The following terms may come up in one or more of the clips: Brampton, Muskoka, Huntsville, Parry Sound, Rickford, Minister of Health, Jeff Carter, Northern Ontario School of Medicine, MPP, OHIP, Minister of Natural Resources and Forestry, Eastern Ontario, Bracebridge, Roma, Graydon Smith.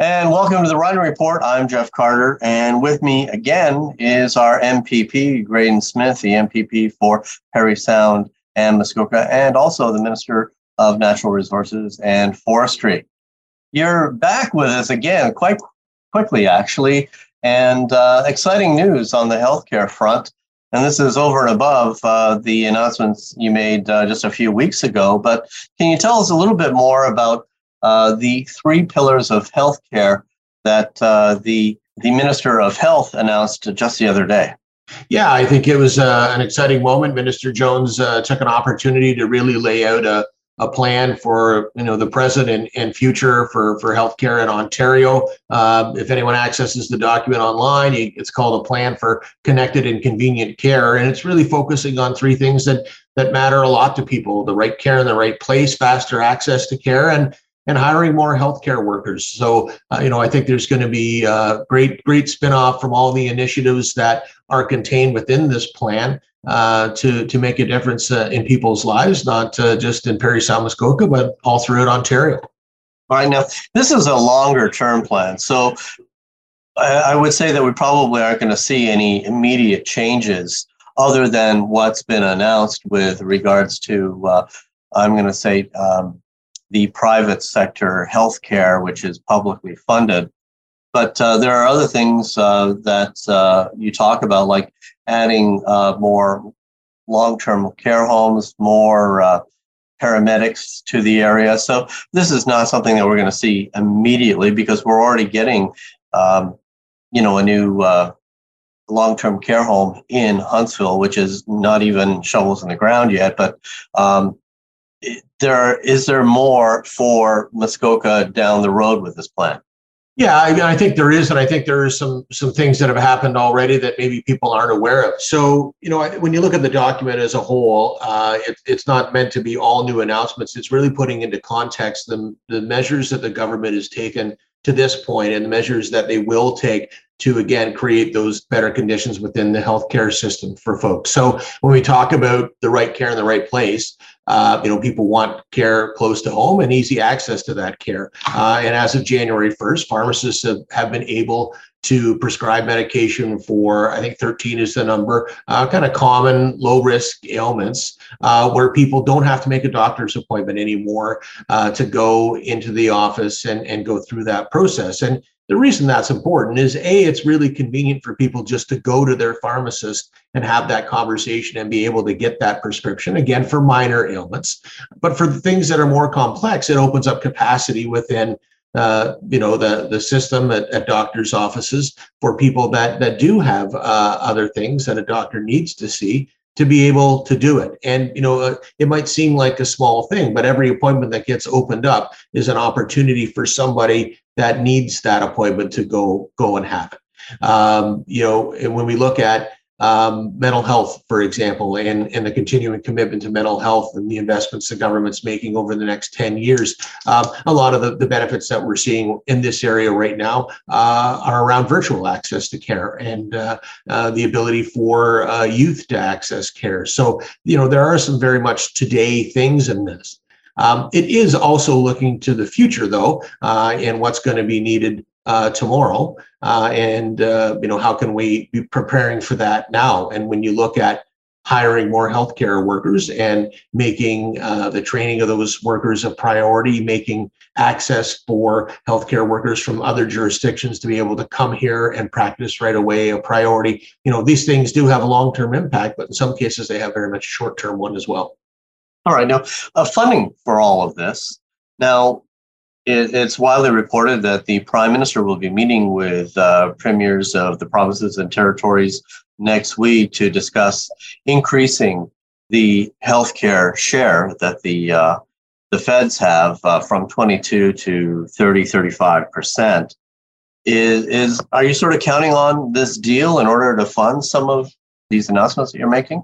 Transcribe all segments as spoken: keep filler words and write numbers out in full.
And welcome to the Riding Report. I'm Jeff Carter, and with me again is our M P P, Graydon Smith, the M P P for Parry Sound and Muskoka, and also the Minister of Natural Resources and Forestry. You're back with us again, quite quickly actually, and uh, exciting news on the healthcare front. And this is over and above uh, the announcements you made uh, just a few weeks ago, but can you tell us a little bit more about Uh, the three pillars of healthcare that uh, the the Minister of Health announced just the other day? Yeah, I think it was uh, an exciting moment. Minister Jones uh, took an opportunity to really lay out a, a plan for you know the present and, and future for, for healthcare in Ontario. Uh, if anyone accesses the document online, it's called a plan for connected and convenient care, and it's really focusing on three things that that matter a lot to people: the right care in the right place, faster access to care, and and hiring more healthcare workers. So, uh, you know, I think there's going to be a great, great spinoff from all the initiatives that are contained within this plan uh, to, to make a difference uh, in people's lives, not uh, just in Parry Sound, Muskoka, but all throughout Ontario. All right. Now, this is a longer term plan. So I, I would say that we probably aren't going to see any immediate changes other than what's been announced with regards to, uh, I'm going to say, um, the private sector healthcare, which is publicly funded. But uh, there are other things uh, that uh, you talk about, like adding uh, more long-term care homes, more uh, paramedics to the area. So this is not something that we're going to see immediately, because we're already getting, um, you know, a new uh, long-term care home in Huntsville, which is not even shovels in the ground yet, but um, There is there more for Muskoka down the road with this plan? Yeah, I, I think there is, and I think there are some some things that have happened already that maybe people aren't aware of. So, you know, when you look at the document as a whole, uh, it, it's not meant to be all new announcements. It's really putting into context the the measures that the government has taken to this point and the measures that they will take to, again, create those better conditions within the healthcare system for folks. So when we talk about the right care in the right place, uh, you know, people want care close to home and easy access to that care. Uh, and as of January first, pharmacists have, have been able to prescribe medication for, I think thirteen is the number, uh, kind of common low risk ailments uh, where people don't have to make a doctor's appointment anymore uh, to go into the office and, and go through that process. And the reason that's important is, A, it's really convenient for people just to go to their pharmacist and have that conversation and be able to get that prescription, again, for minor ailments. But for the things that are more complex, it opens up capacity within Uh, you know, the, the system at, at doctors' offices for people that, that do have uh, other things that a doctor needs to see to be able to do it. And, you know, uh, it might seem like a small thing, but every appointment that gets opened up is an opportunity for somebody that needs that appointment to go, go and have it. Um, you know, and when we look at Um, mental health, for example, and, and the continuing commitment to mental health and the investments the government's making over the next ten years. Um, a lot of the, the benefits that we're seeing in this area right now uh, are around virtual access to care and uh, uh, the ability for uh, youth to access care. So, you know, there are some very much today things in this. Um, it is also looking to the future, though, uh, and what's going to be needed Uh, tomorrow, uh, and uh, you know, how can we be preparing for that now? And when you look at hiring more healthcare workers and making uh, the training of those workers a priority, making access for healthcare workers from other jurisdictions to be able to come here and practice right away a priority, you know, these things do have a long-term impact, but in some cases they have very much short-term one as well. All right, now uh, funding for all of this now. It's widely reported that the Prime Minister will be meeting with uh, premiers of the provinces and territories next week to discuss increasing the healthcare share that the uh, the feds have uh, from twenty-two to thirty, thirty-five percent. Is is are you sort of counting on this deal in order to fund some of these announcements that you're making?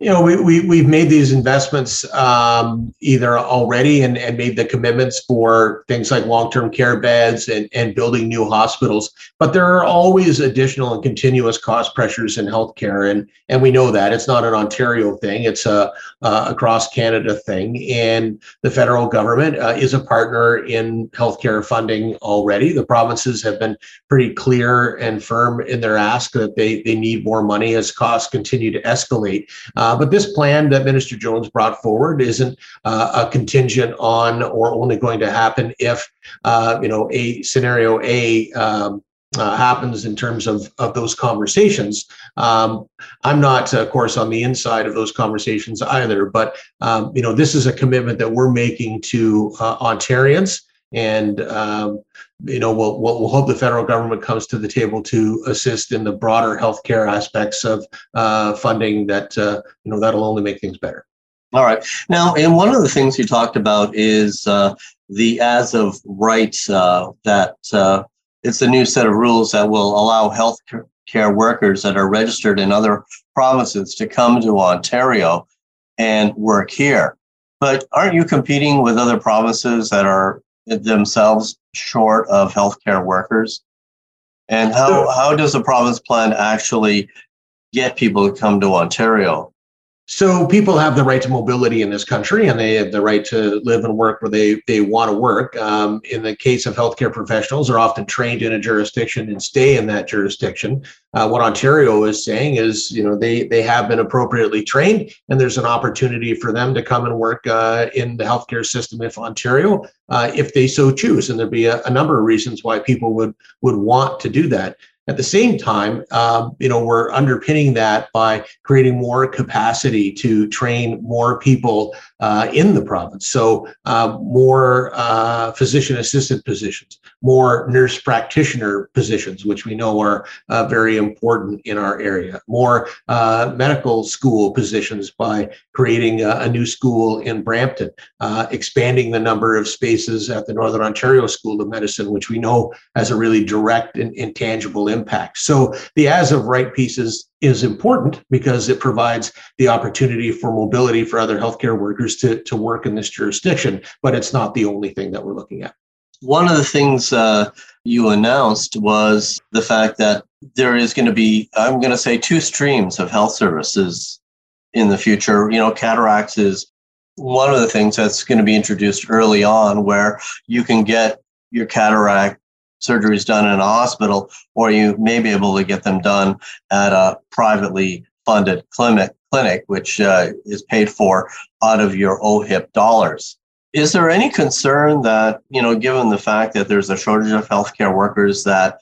You know, we, we, we've made these investments um, either already and, and made the commitments for things like long-term care beds and, and building new hospitals, but there are always additional and continuous cost pressures in healthcare, and, and we know that. It's not an Ontario thing, it's a, a across Canada thing, and the federal government uh, is a partner in healthcare funding already. The provinces have been pretty clear and firm in their ask that they, they need more money as costs continue to escalate. Um, Uh, but this plan that Minister Jones brought forward isn't uh, a contingent on or only going to happen if, uh, you know, a scenario A um, uh, happens in terms of, of those conversations. Um, I'm not, of course, on the inside of those conversations either, but, um, you know, this is a commitment that we're making to uh, Ontarians. And, um, you know, we'll, we'll, we'll hope the federal government comes to the table to assist in the broader healthcare aspects of uh, funding that, uh, you know, that'll only make things better. All right. Now, and one of the things you talked about is uh, the as of right, uh, that uh, it's a new set of rules that will allow healthcare workers that are registered in other provinces to come to Ontario and work here. But aren't you competing with other provinces that are themselves short of healthcare workers? And how, how does the province plan actually get people to come to Ontario? So people have the right to mobility in this country, and they have the right to live and work where they, they want to work. Um, in the case of healthcare professionals, are often trained in a jurisdiction and stay in that jurisdiction. Uh, what Ontario is saying is, you know, they, they have been appropriately trained, and there's an opportunity for them to come and work uh, in the healthcare system if Ontario, uh, if they so choose. And there'd be a, a number of reasons why people would, would want to do that. At the same time, um, you know, we're underpinning that by creating more capacity to train more people uh, in the province. So uh, more uh, physician assistant positions, more nurse practitioner positions, which we know are uh, very important in our area, more uh, medical school positions by creating a, a new school in Brampton, uh, expanding the number of spaces at the Northern Ontario School of Medicine, which we know has a really direct and, and tangible impact. Impact. So the as of right piece is, is important because it provides the opportunity for mobility for other healthcare workers to, to work in this jurisdiction, but it's not the only thing that we're looking at. One of the things uh, you announced was the fact that there is going to be, I'm going to say, two streams of health services in the future. You know, cataracts is one of the things that's going to be introduced early on, where you can get your cataract surgeries done in a hospital, or you may be able to get them done at a privately funded clinic, clinic which uh, is paid for out of your O H I P dollars. Is there any concern that, you know, given the fact that there's a shortage of healthcare workers, that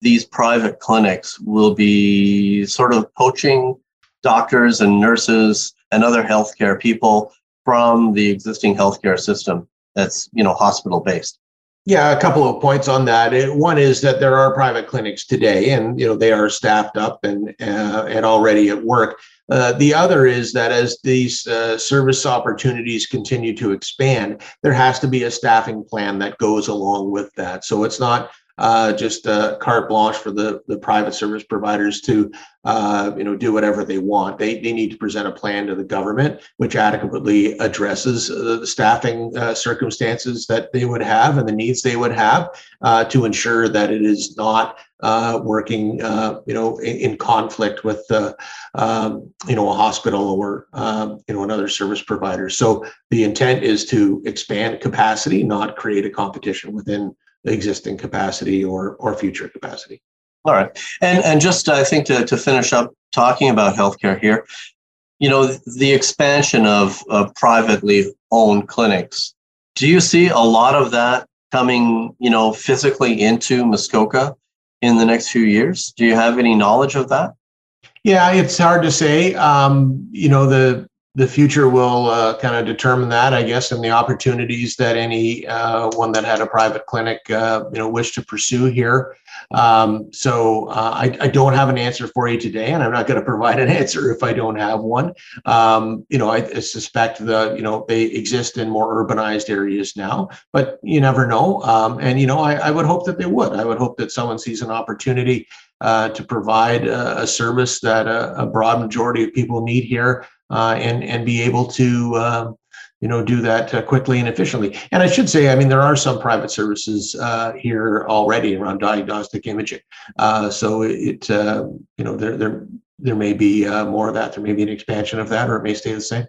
these private clinics will be sort of poaching doctors and nurses and other healthcare people from the existing healthcare system that's, you know, hospital-based? Yeah, a couple of points on that. It, one is that there are private clinics today, and you know they are staffed up and uh, and already at work. Uh, the other is that as these uh, service opportunities continue to expand, there has to be a staffing plan that goes along with that. So it's not uh, just a carte blanche for the the private service providers to uh, you know do whatever they want. They they need to present a plan to the government which adequately addresses uh, the staffing uh, circumstances that they would have and the needs they would have uh, to ensure that it is not uh, working uh, you know in, in conflict with uh, um, you know a hospital or um, you know another service provider. So the intent is to expand capacity, not create a competition within existing capacity or or future capacity. All right. And and just I think to, to finish up talking about healthcare here, you know, the expansion of, of privately owned clinics, do you see a lot of that coming, you know, physically into Muskoka in the next few years? Do you have any knowledge of that? Yeah, it's hard to say. Um, you know, the The future will uh, kind of determine that, I guess, and the opportunities that any uh, one that had a private clinic, uh, you know, wish to pursue here. Um, so uh, I, I don't have an answer for you today, and I'm not going to provide an answer if I don't have one. Um, you know, I, I suspect the you know they exist in more urbanized areas now, but you never know. Um, and you know, I, I would hope that they would. I would hope that someone sees an opportunity uh, to provide a, a service that a, a broad majority of people need here. uh, and and be able to uh, you know do that uh, quickly and efficiently. And I should say, I mean, there are some private services uh, here already around diagnostic imaging. Uh, so it uh, you know there there there may be uh, more of that. There may be an expansion of that, or it may stay the same.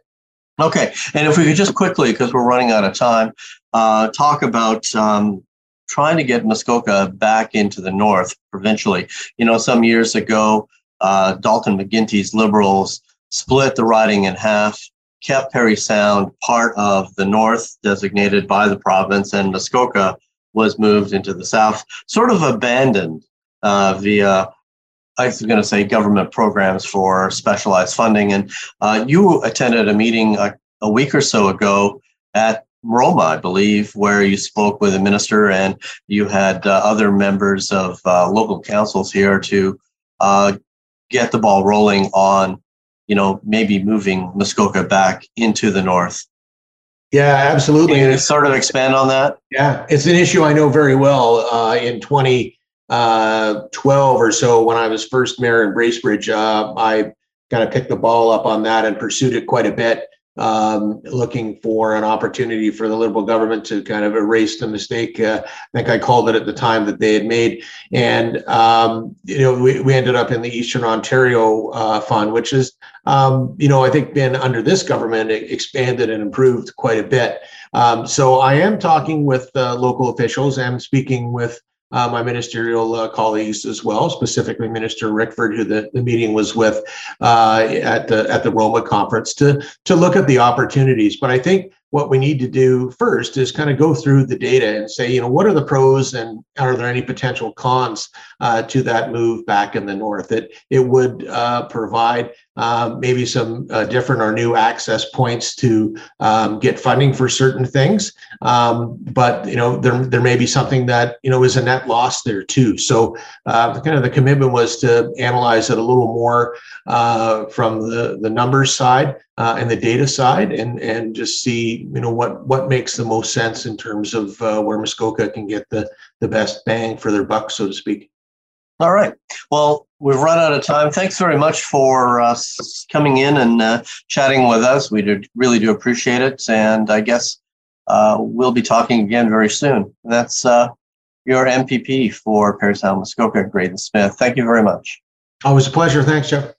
Okay, and if we could just quickly, because we're running out of time, uh, talk about um, trying to get Muskoka back into the north provincially. You know, some years ago, uh, Dalton McGuinty's Liberals split the riding in half, kept Parry Sound part of the north designated by the province, and Muskoka was moved into the south, sort of abandoned uh, via, I was going to say, government programs for specialized funding. And uh, you attended a meeting a, a week or so ago at Roma, I believe, where you spoke with the minister, and you had uh, other members of uh, local councils here to uh, get the ball rolling on, you know, maybe moving Muskoka back into the north. Yeah, absolutely. Can you sort of expand on that? Yeah, it's an issue I know very well. Uh, in twenty. Uh, twelve or so, when I was first mayor in Bracebridge, uh, I kind of picked the ball up on that and pursued it quite a bit, um, looking for an opportunity for the Liberal government to kind of erase the mistake. Uh, I think I called it at the time that they had made. And, um, you know, we, we ended up in the Eastern Ontario uh, Fund, which is, um, you know, I think been under this government expanded and improved quite a bit. Um, so I am talking with uh, local officials. I'm speaking with Uh, my ministerial uh, colleagues as well, specifically Minister Rickford, who the, the meeting was with uh, at the at the Roma conference, to to look at the opportunities. But I think what we need to do first is kind of go through the data and say, you know, what are the pros and are there any potential cons uh, to that move back in the north? It it would uh, provide uh, maybe some uh, different or new access points to um, get funding for certain things, um, but you know there there may be something that you know is a net loss there too. So uh, kind of the commitment was to analyze it a little more uh, from the the numbers side uh, and the data side, and and just see, you know, what what makes the most sense in terms of uh, where Muskoka can get the the best bang for their buck, so to speak. All right. Well, we've run out of time. Thanks very much for uh, coming in and uh, chatting with us. We do, really do appreciate it. And I guess uh, we'll be talking again very soon. That's uh, your M P P for Parry Sound Muskoka, Graydon Smith. Thank you very much. Always a pleasure. Thanks, Jeff.